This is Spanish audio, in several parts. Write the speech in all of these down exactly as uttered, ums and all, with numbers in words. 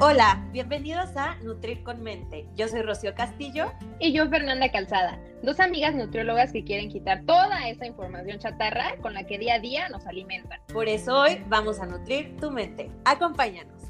Hola, bienvenidos a Nutrir con Mente. Yo soy Rocío Castillo. Y yo, Fernanda Calzada. Dos amigas nutriólogas que quieren quitar toda esa información chatarra con la que día a día nos alimentan. Por eso hoy vamos a nutrir tu mente. Acompáñanos.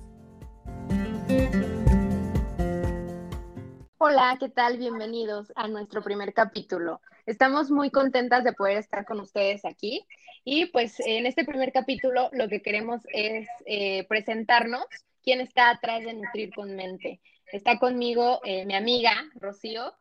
Hola, ¿qué tal? Bienvenidos a nuestro primer capítulo. Estamos muy contentas de poder estar con ustedes aquí. Y pues en este primer capítulo lo que queremos es eh, presentarnos. ¿Quién está atrás de Nutrir con Mente? Está conmigo eh, mi amiga, Rocío.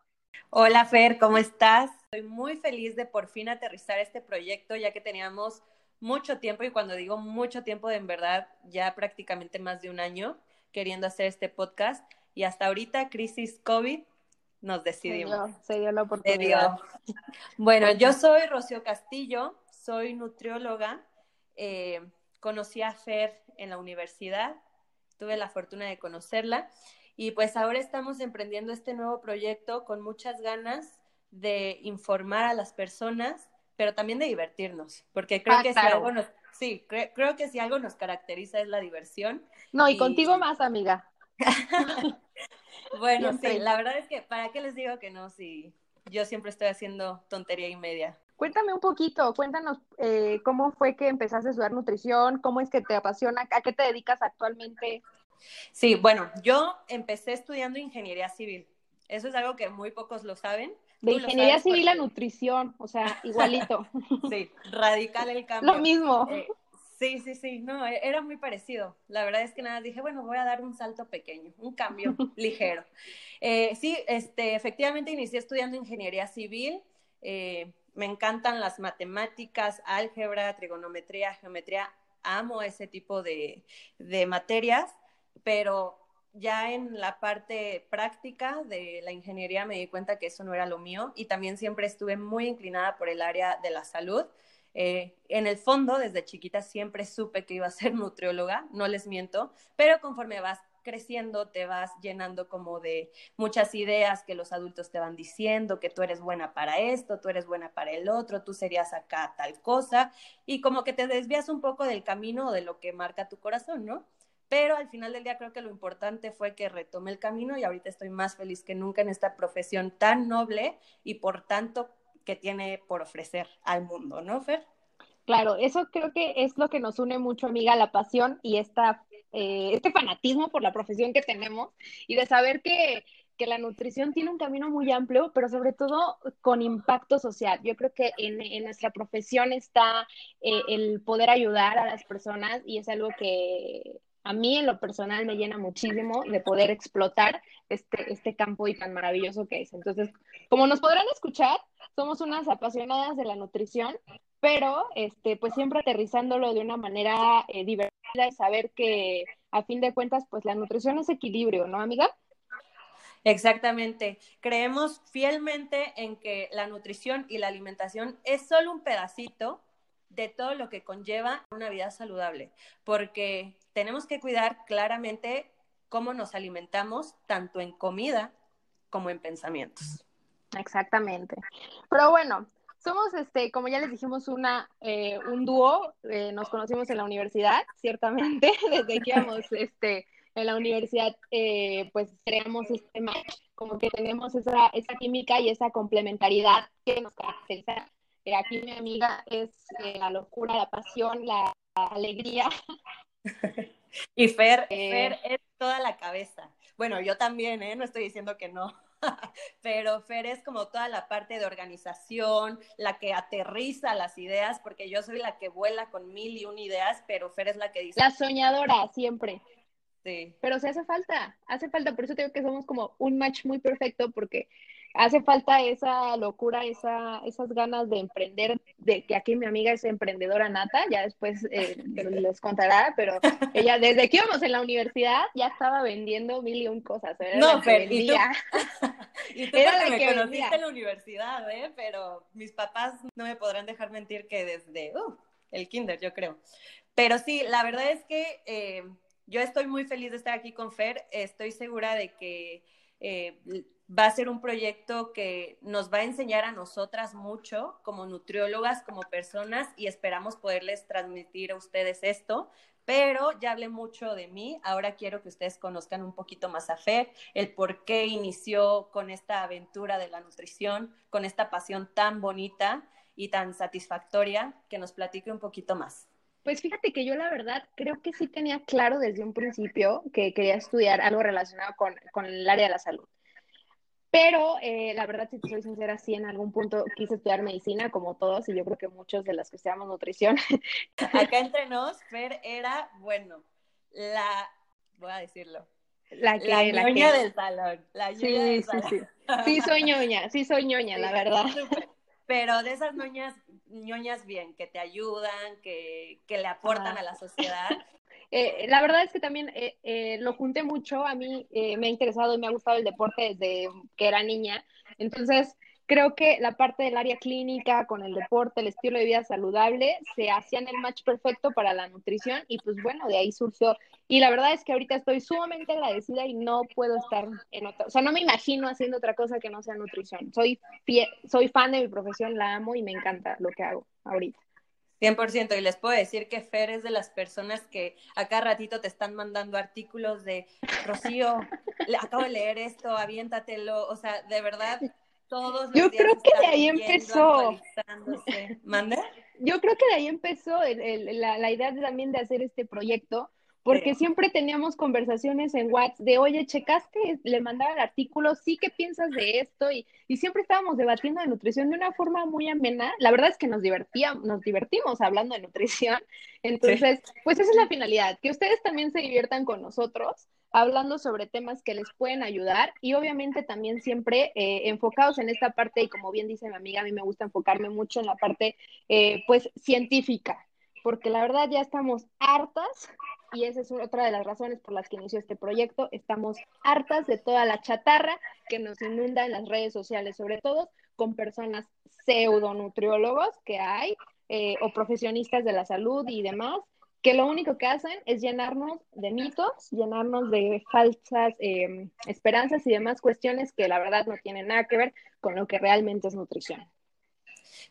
Hola, Fer, ¿cómo estás? Estoy muy feliz de por fin aterrizar este proyecto, ya que teníamos mucho tiempo, y cuando digo mucho tiempo, en verdad, ya prácticamente más de un año queriendo hacer este podcast, y hasta ahorita, crisis COVID, nos decidimos. Se dio, se dio la oportunidad. Se dio. Bueno, yo soy Rocío Castillo, soy nutrióloga, eh, conocí a Fer en la universidad, tuve la fortuna de conocerla y pues ahora estamos emprendiendo este nuevo proyecto con muchas ganas de informar a las personas, pero también de divertirnos, porque creo ah, que claro. si algo nos, sí, cre- creo que si algo nos caracteriza es la diversión. No, y, y... contigo más, amiga. Bueno, siempre. Sí, la verdad es que ¿para qué les digo que no? Si yo siempre estoy haciendo tontería y media. Cuéntame un poquito, cuéntanos eh, cómo fue que empezaste a estudiar nutrición, cómo es que te apasiona, a qué te dedicas actualmente. Sí, bueno, yo empecé estudiando ingeniería civil. Eso es algo que muy pocos lo saben. De ingeniería civil a nutrición, o sea, igualito. Sí, radical el cambio. Lo mismo. Eh, sí, sí, sí, no, era muy parecido. La verdad es que nada, dije, bueno, voy a dar un salto pequeño, un cambio ligero. Eh, sí, este, efectivamente inicié estudiando ingeniería civil, eh, me encantan las matemáticas, álgebra, trigonometría, geometría, amo ese tipo de, de materias, pero ya en la parte práctica de la ingeniería me di cuenta que eso no era lo mío y también siempre estuve muy inclinada por el área de la salud. Eh, en el fondo, desde chiquita siempre supe que iba a ser nutrióloga, no les miento, pero conforme vas creciendo, te vas llenando como de muchas ideas que los adultos te van diciendo, que tú eres buena para esto, tú eres buena para el otro, tú serías acá tal cosa, y como que te desvías un poco del camino o de lo que marca tu corazón, ¿no? Pero al final del día creo que lo importante fue que retomé el camino y ahorita estoy más feliz que nunca en esta profesión tan noble y por tanto que tiene por ofrecer al mundo, ¿no, Fer? Claro, eso creo que es lo que nos une mucho, amiga, la pasión y esta eh, este fanatismo por la profesión que tenemos y de saber que, que la nutrición tiene un camino muy amplio, pero sobre todo con impacto social. Yo creo que en, en nuestra profesión está eh, el poder ayudar a las personas y es algo que a mí en lo personal me llena muchísimo de poder explotar este, este campo y tan maravilloso que es. Entonces, como nos podrán escuchar, somos unas apasionadas de la nutrición, pero este, pues siempre aterrizándolo de una manera eh, divertida y saber que a fin de cuentas pues la nutrición es equilibrio, ¿no, amiga? Exactamente. Creemos fielmente en que la nutrición y la alimentación es solo un pedacito de todo lo que conlleva una vida saludable, porque tenemos que cuidar claramente cómo nos alimentamos, tanto en comida como en pensamientos. Exactamente. Pero bueno, somos, este, como ya les dijimos, una eh, un dúo, eh, nos conocimos en la universidad, ciertamente, desde que íbamos este, en la universidad, eh, pues creamos este match, como que tenemos esa, esa química y esa complementariedad que nos caracteriza. Eh, aquí mi amiga es eh, la locura, la pasión, la, la alegría. Y Fer, eh, Fer es toda la cabeza. Bueno, yo también, ¿eh? No estoy diciendo que no. Pero Fer es como toda la parte de organización, la que aterriza las ideas, porque yo soy la que vuela con mil y una ideas, pero Fer es la que dice... La soñadora, siempre. Sí. Pero se hace falta, hace falta, por eso te digo que somos como un match muy perfecto, porque hace falta esa locura, esa, esas ganas de emprender, de que aquí mi amiga es emprendedora nata, ya después eh, les contará, pero ella desde que íbamos en la universidad ya estaba vendiendo mil y un cosas. Era no, pero y tú, y tú era la me que conociste vendía. En la universidad, ¿eh? Pero mis papás no me podrán dejar mentir que desde uh, el kinder, yo creo. Pero sí, la verdad es que eh, yo estoy muy feliz de estar aquí con Fer, estoy segura de que... Eh, va a ser un proyecto que nos va a enseñar a nosotras mucho como nutriólogas, como personas, y esperamos poderles transmitir a ustedes esto. Pero ya hablé mucho de mí, ahora quiero que ustedes conozcan un poquito más a Fer, el por qué inició con esta aventura de la nutrición, con esta pasión tan bonita y tan satisfactoria, que nos platique un poquito más. Pues fíjate que yo la verdad creo que sí tenía claro desde un principio que quería estudiar algo relacionado con, con el área de la salud. Pero eh, la verdad, si te soy sincera, sí en algún punto quise estudiar medicina, como todos, y yo creo que muchos de las que estudiamos nutrición. Acá entre nos, Fer era, bueno, la, voy a decirlo, la, que, la, la ñoña que... del salón. La ñoña sí, del salón. Sí, sí. sí soy ñoña, sí soy ñoña, sí, la verdad. Super. Pero de esas ñoñas, ñoñas bien, que te ayudan, que, que le aportan ah. a la sociedad. Eh, la verdad es que también eh, eh, lo junté mucho, a mí eh, me ha interesado y me ha gustado el deporte desde que era niña, entonces creo que la parte del área clínica con el deporte, el estilo de vida saludable, se hacían el match perfecto para la nutrición y pues bueno, de ahí surgió, y la verdad es que ahorita estoy sumamente agradecida y no puedo estar en otra, o sea, no me imagino haciendo otra cosa que no sea nutrición, soy, pie, soy fan de mi profesión, la amo y me encanta lo que hago ahorita. cien por ciento, y les puedo decir que Fer es de las personas que a cada ratito te están mandando artículos de Rocío, acabo de leer esto, aviéntatelo, o sea, de verdad, todos los Yo días creo que de ahí leyendo, empezó. ¿Manda? Yo creo que de ahí empezó el, el, la, la idea también de hacer este proyecto, porque Pero. siempre teníamos conversaciones en WhatsApp de, oye, ¿checaste? Le mandaba el artículo, sí, ¿qué piensas de esto? Y, y siempre estábamos debatiendo de nutrición de una forma muy amena. La verdad es que nos divertíamos, nos divertimos hablando de nutrición. Entonces, sí. pues esa es la finalidad, que ustedes también se diviertan con nosotros, hablando sobre temas que les pueden ayudar y obviamente también siempre eh, enfocados en esta parte, y como bien dice mi amiga, a mí me gusta enfocarme mucho en la parte, eh, pues, científica, porque la verdad ya estamos hartas, y esa es otra de las razones por las que inició este proyecto, estamos hartas de toda la chatarra que nos inunda en las redes sociales, sobre todo con personas pseudonutriólogos que hay, eh, o profesionistas de la salud y demás, que lo único que hacen es llenarnos de mitos, llenarnos de falsas eh, esperanzas y demás cuestiones que la verdad no tienen nada que ver con lo que realmente es nutrición.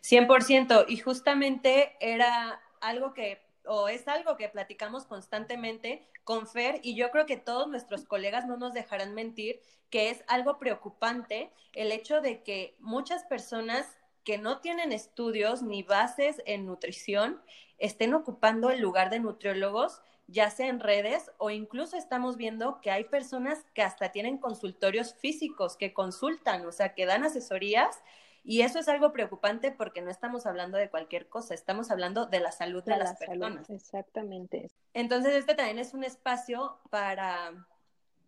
cien por ciento, y justamente era algo que, o es algo que platicamos constantemente con Fer, y yo creo que todos nuestros colegas no nos dejarán mentir, que es algo preocupante el hecho de que muchas personas que no tienen estudios ni bases en nutrición estén ocupando el lugar de nutriólogos, ya sea en redes, o incluso estamos viendo que hay personas que hasta tienen consultorios físicos, que consultan, o sea, que dan asesorías. Y eso es algo preocupante porque no estamos hablando de cualquier cosa, estamos hablando de la salud de, de las la personas. Salud, exactamente. Entonces este también es un espacio para,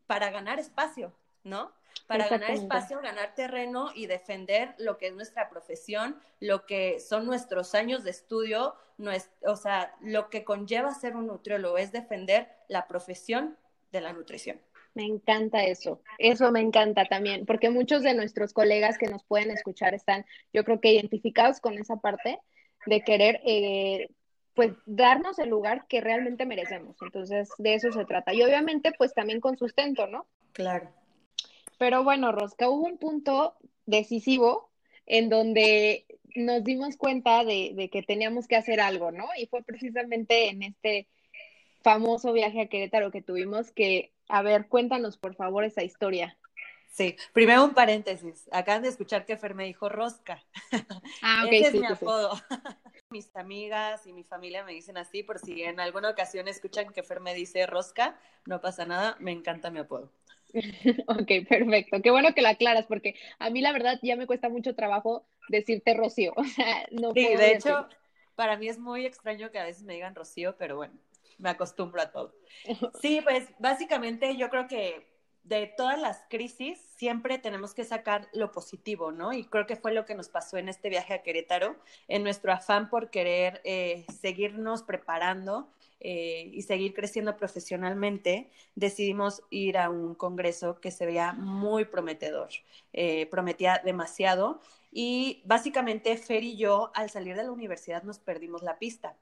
para ganar espacio, ¿no? Para ganar espacio, ganar terreno y defender lo que es nuestra profesión, lo que son nuestros años de estudio, nuestro, o sea, lo que conlleva ser un nutriólogo es defender la profesión de la nutrición. Me encanta eso, eso me encanta también, porque muchos de nuestros colegas que nos pueden escuchar están, yo creo que identificados con esa parte de querer, eh, pues, darnos el lugar que realmente merecemos. Entonces, de eso se trata. Y obviamente, pues, también con sustento, ¿no? Claro. Pero bueno, Rosca, hubo un punto decisivo en donde nos dimos cuenta de, de que teníamos que hacer algo, ¿no? Y fue precisamente en este famoso viaje a Querétaro que tuvimos que... A ver, cuéntanos, por favor, esa historia. Sí, primero un paréntesis. Acaban de escuchar que Fer me dijo Rosca. Ah, ok. Ese sí, es mi apodo. Sí. Mis amigas y mi familia me dicen así, por si en alguna ocasión escuchan que Fer me dice Rosca, no pasa nada, me encanta mi apodo. Ok, perfecto. Qué bueno que lo aclaras, porque a mí la verdad ya me cuesta mucho trabajo decirte Rocío. O sea, no sí, puedo de decir. Hecho, para mí es muy extraño que a veces me digan Rocío, pero bueno. Me acostumbro a todo. Sí, pues básicamente yo creo que de todas las crisis siempre tenemos que sacar lo positivo, ¿no? Y creo que fue lo que nos pasó en este viaje a Querétaro, en nuestro afán por querer eh, seguirnos preparando eh, y seguir creciendo profesionalmente, decidimos ir a un congreso que se veía muy prometedor, eh, prometía demasiado, y básicamente Fer y yo al salir de la universidad nos perdimos la pista.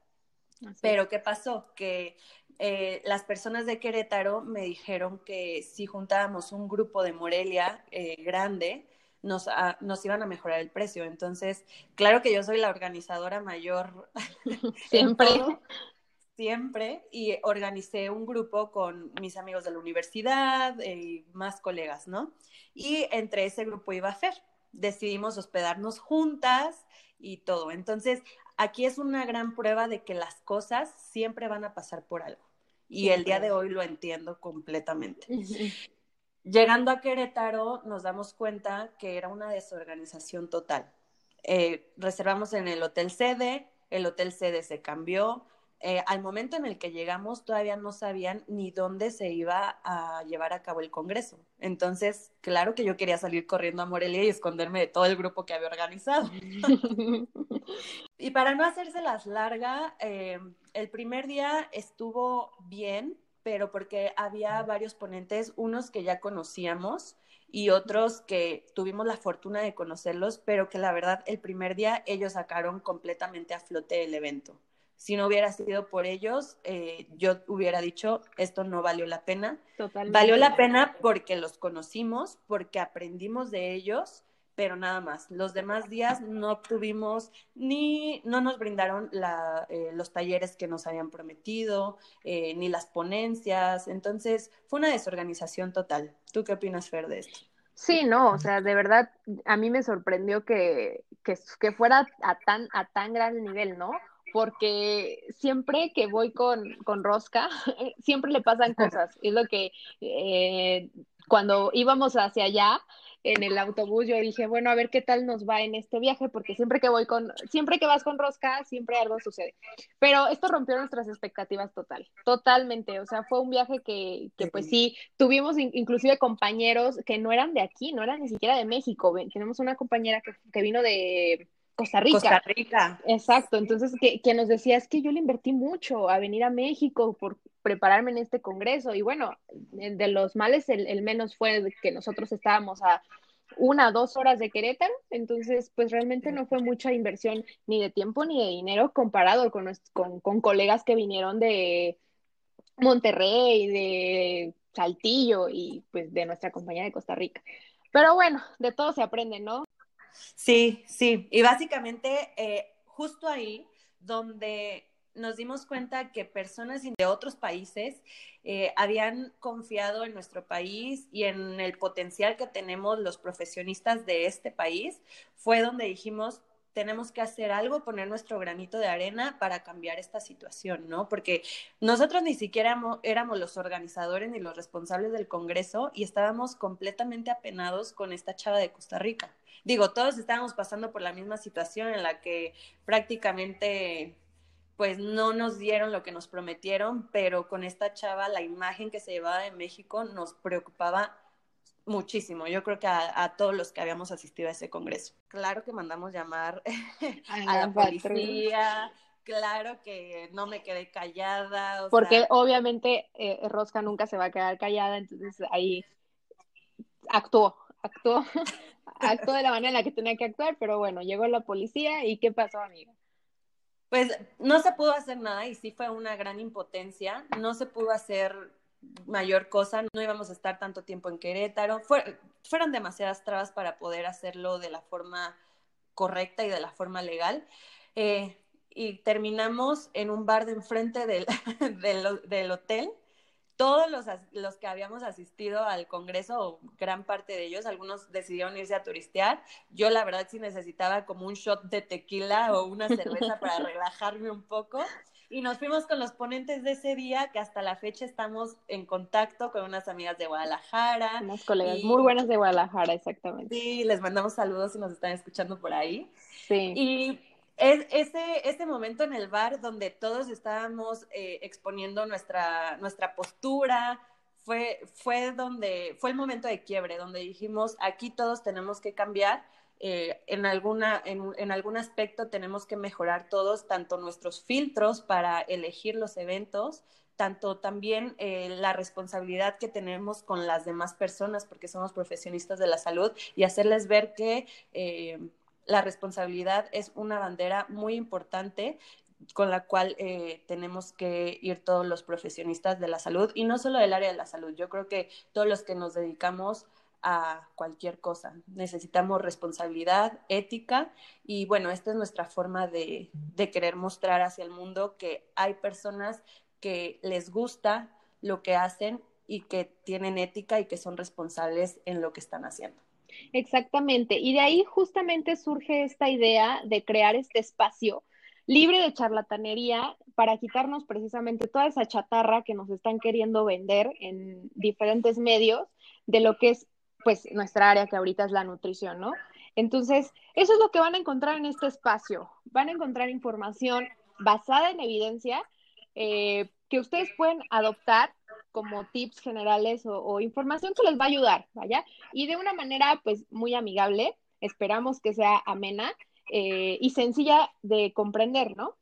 Pero ¿qué pasó? Que eh, las personas de Querétaro me dijeron que si juntábamos un grupo de Morelia eh, grande, nos, a, nos iban a mejorar el precio. Entonces, claro que yo soy la organizadora mayor. Siempre. todo, siempre. Y organicé un grupo con mis amigos de la universidad y más colegas, ¿no? Y entre ese grupo iba Fer. Decidimos hospedarnos juntas y todo. Entonces, aquí es una gran prueba de que las cosas siempre van a pasar por algo. Y el día de hoy lo entiendo completamente. Llegando a Querétaro, nos damos cuenta que era una desorganización total. Eh, reservamos en el hotel sede, el hotel sede se cambió. Eh, al momento en el que llegamos, todavía no sabían ni dónde se iba a llevar a cabo el congreso. Entonces, claro que yo quería salir corriendo a Morelia y esconderme de todo el grupo que había organizado. Y para no hacérselas larga, eh, el primer día estuvo bien, pero porque había varios ponentes, unos que ya conocíamos y otros que tuvimos la fortuna de conocerlos, pero que la verdad el primer día ellos sacaron completamente a flote el evento. Si no hubiera sido por ellos, eh, yo hubiera dicho, esto no valió la pena. Totalmente. Valió la pena porque los conocimos, porque aprendimos de ellos, pero nada más. Los demás días no obtuvimos ni, no nos brindaron la, eh, los talleres que nos habían prometido, eh, ni las ponencias. Entonces, fue una desorganización total. ¿Tú qué opinas, Fer, de esto? Sí, no, o sea, de verdad, a mí me sorprendió que, que, que fuera a tan, a tan gran nivel, ¿no? Porque siempre que voy con, con Rosca, siempre le pasan cosas. Es lo que eh, cuando íbamos hacia allá, en el autobús, yo dije, bueno, a ver qué tal nos va en este viaje, porque siempre que voy con, siempre que vas con Rosca, siempre algo sucede. Pero esto rompió nuestras expectativas total, totalmente. O sea, fue un viaje que, que pues sí, tuvimos in, inclusive compañeros que no eran de aquí, no eran ni siquiera de México. Tenemos una compañera que, que vino de Costa Rica. Costa Rica. Exacto. Entonces, que, que nos decía, es que yo le invertí mucho a venir a México por prepararme en este congreso. Y bueno, de los males, el, el menos fue que nosotros estábamos a una o dos horas de Querétaro. Entonces, pues realmente no fue mucha inversión ni de tiempo ni de dinero comparado con, con, con colegas que vinieron de Monterrey, de Saltillo y pues de nuestra compañía de Costa Rica. Pero bueno, de todo se aprende, ¿no? Sí, sí, y básicamente eh, justo ahí donde nos dimos cuenta que personas de otros países eh, habían confiado en nuestro país y en el potencial que tenemos los profesionistas de este país, fue donde dijimos, tenemos que hacer algo, poner nuestro granito de arena para cambiar esta situación, ¿no? Porque nosotros ni siquiera éramos, éramos los organizadores ni los responsables del Congreso y estábamos completamente apenados con esta chava de Costa Rica. Digo, todos estábamos pasando por la misma situación en la que prácticamente pues no nos dieron lo que nos prometieron, pero con esta chava la imagen que se llevaba de México nos preocupaba muchísimo, yo creo que a, a todos los que habíamos asistido a ese congreso. Claro que mandamos llamar Ay, a la policía, patrón. Claro que no me quedé callada. O Porque sea... obviamente eh, Rosca nunca se va a quedar callada, entonces ahí actuó, actuó, actuó de la manera en la que tenía que actuar, pero bueno, llegó la policía y ¿qué pasó, amiga? Pues no se pudo hacer nada y sí fue una gran impotencia, no se pudo hacer mayor cosa, no íbamos a estar tanto tiempo en Querétaro, Fuer- fueron demasiadas trabas para poder hacerlo de la forma correcta y de la forma legal, eh, y terminamos en un bar de enfrente del, del, del hotel. Todos los, los que habíamos asistido al congreso, o gran parte de ellos, algunos decidieron irse a turistear. Yo, la verdad, sí necesitaba como un shot de tequila o una cerveza para relajarme un poco. Y nos fuimos con los ponentes de ese día, que hasta la fecha estamos en contacto con unas amigas de Guadalajara. Unas colegas y, muy buenas de Guadalajara, exactamente. Sí, les mandamos saludos si nos están escuchando por ahí. Sí. Y... Es ese, ese momento en el bar donde todos estábamos eh, exponiendo nuestra, nuestra postura, fue, fue, donde, fue el momento de quiebre, donde dijimos, aquí todos tenemos que cambiar, eh, en, alguna, en, en algún aspecto tenemos que mejorar todos, tanto nuestros filtros para elegir los eventos, tanto también eh, la responsabilidad que tenemos con las demás personas, porque somos profesionistas de la salud, y hacerles ver que... Eh, La responsabilidad es una bandera muy importante. con la cual eh, tenemos que ir todos los profesionistas de la salud, y no solo del área de la salud. Yo creo que todos los que nos dedicamos a cualquier cosa necesitamos responsabilidad, ética, y bueno, esta es nuestra forma de, de querer mostrar hacia el mundo que hay personas que les gusta lo que hacen y que tienen ética y que son responsables en lo que están haciendo. Exactamente, y de ahí justamente surge esta idea de crear este espacio libre de charlatanería para quitarnos precisamente toda esa chatarra que nos están queriendo vender en diferentes medios de lo que es, pues, nuestra área, que ahorita es la nutrición, ¿no? Entonces, eso es lo que van a encontrar en este espacio. Van a encontrar información basada en evidencia eh, que ustedes pueden adoptar como tips generales o, o información que les va a ayudar, ¿vaya? Y de una manera, pues, muy amigable. Esperamos que sea amena eh, y sencilla de comprender, ¿no?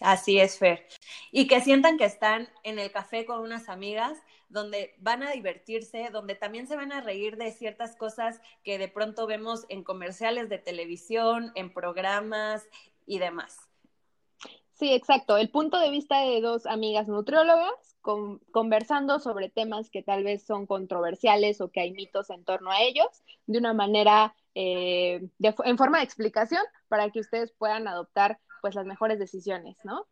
Así es, Fer. Y que sientan que están en el café con unas amigas, donde van a divertirse, donde también se van a reír de ciertas cosas que de pronto vemos en comerciales de televisión, en programas y demás. Sí, exacto. El punto de vista de dos amigas nutriólogas con, conversando sobre temas que tal vez son controversiales o que hay mitos en torno a ellos, de una manera, eh, de, en forma de explicación, para que ustedes puedan adoptar, pues, las mejores decisiones, ¿no?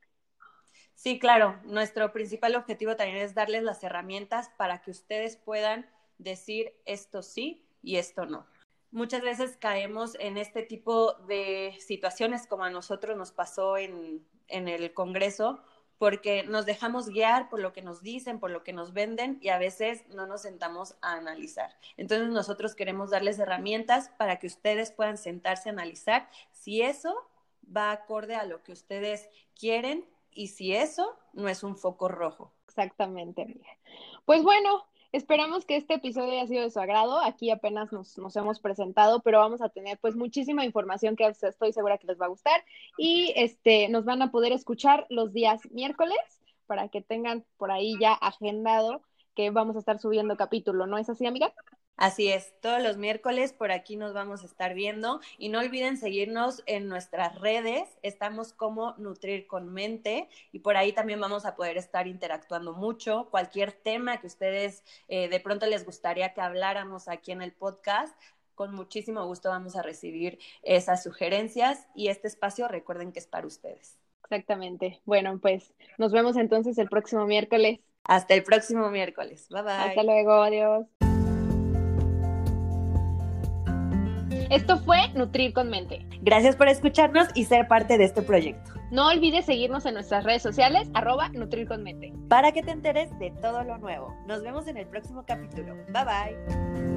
Sí, claro. Nuestro principal objetivo también es darles las herramientas para que ustedes puedan decir esto sí y esto no. Muchas veces caemos en este tipo de situaciones, como a nosotros nos pasó en, en el Congreso, porque nos dejamos guiar por lo que nos dicen, por lo que nos venden, y a veces no nos sentamos a analizar. Entonces nosotros queremos darles herramientas para que ustedes puedan sentarse a analizar si eso va acorde a lo que ustedes quieren y si eso no es un foco rojo. Exactamente, amiga. Pues bueno, esperamos que este episodio haya sido de su agrado. Aquí apenas nos, nos hemos presentado, pero vamos a tener, pues, muchísima información que estoy segura que les va a gustar, y este nos van a poder escuchar los días miércoles para que tengan por ahí ya agendado que vamos a estar subiendo capítulo, ¿no es así, amiga? Así es, todos los miércoles por aquí nos vamos a estar viendo, y no olviden seguirnos en nuestras redes. Estamos como Nutrir con Mente, y por ahí también vamos a poder estar interactuando mucho. Cualquier tema que ustedes eh, de pronto les gustaría que habláramos aquí en el podcast, con muchísimo gusto vamos a recibir esas sugerencias, y este espacio recuerden que es para ustedes. Exactamente. Bueno, pues nos vemos entonces el próximo miércoles. Hasta el próximo miércoles. Bye, bye. Hasta luego. Adiós. Esto fue Nutrir con Mente. Gracias por escucharnos y ser parte de este proyecto. No olvides seguirnos en nuestras redes sociales, arroba Nutrir con Mente, para que te enteres de todo lo nuevo. Nos vemos en el próximo capítulo. Bye, bye.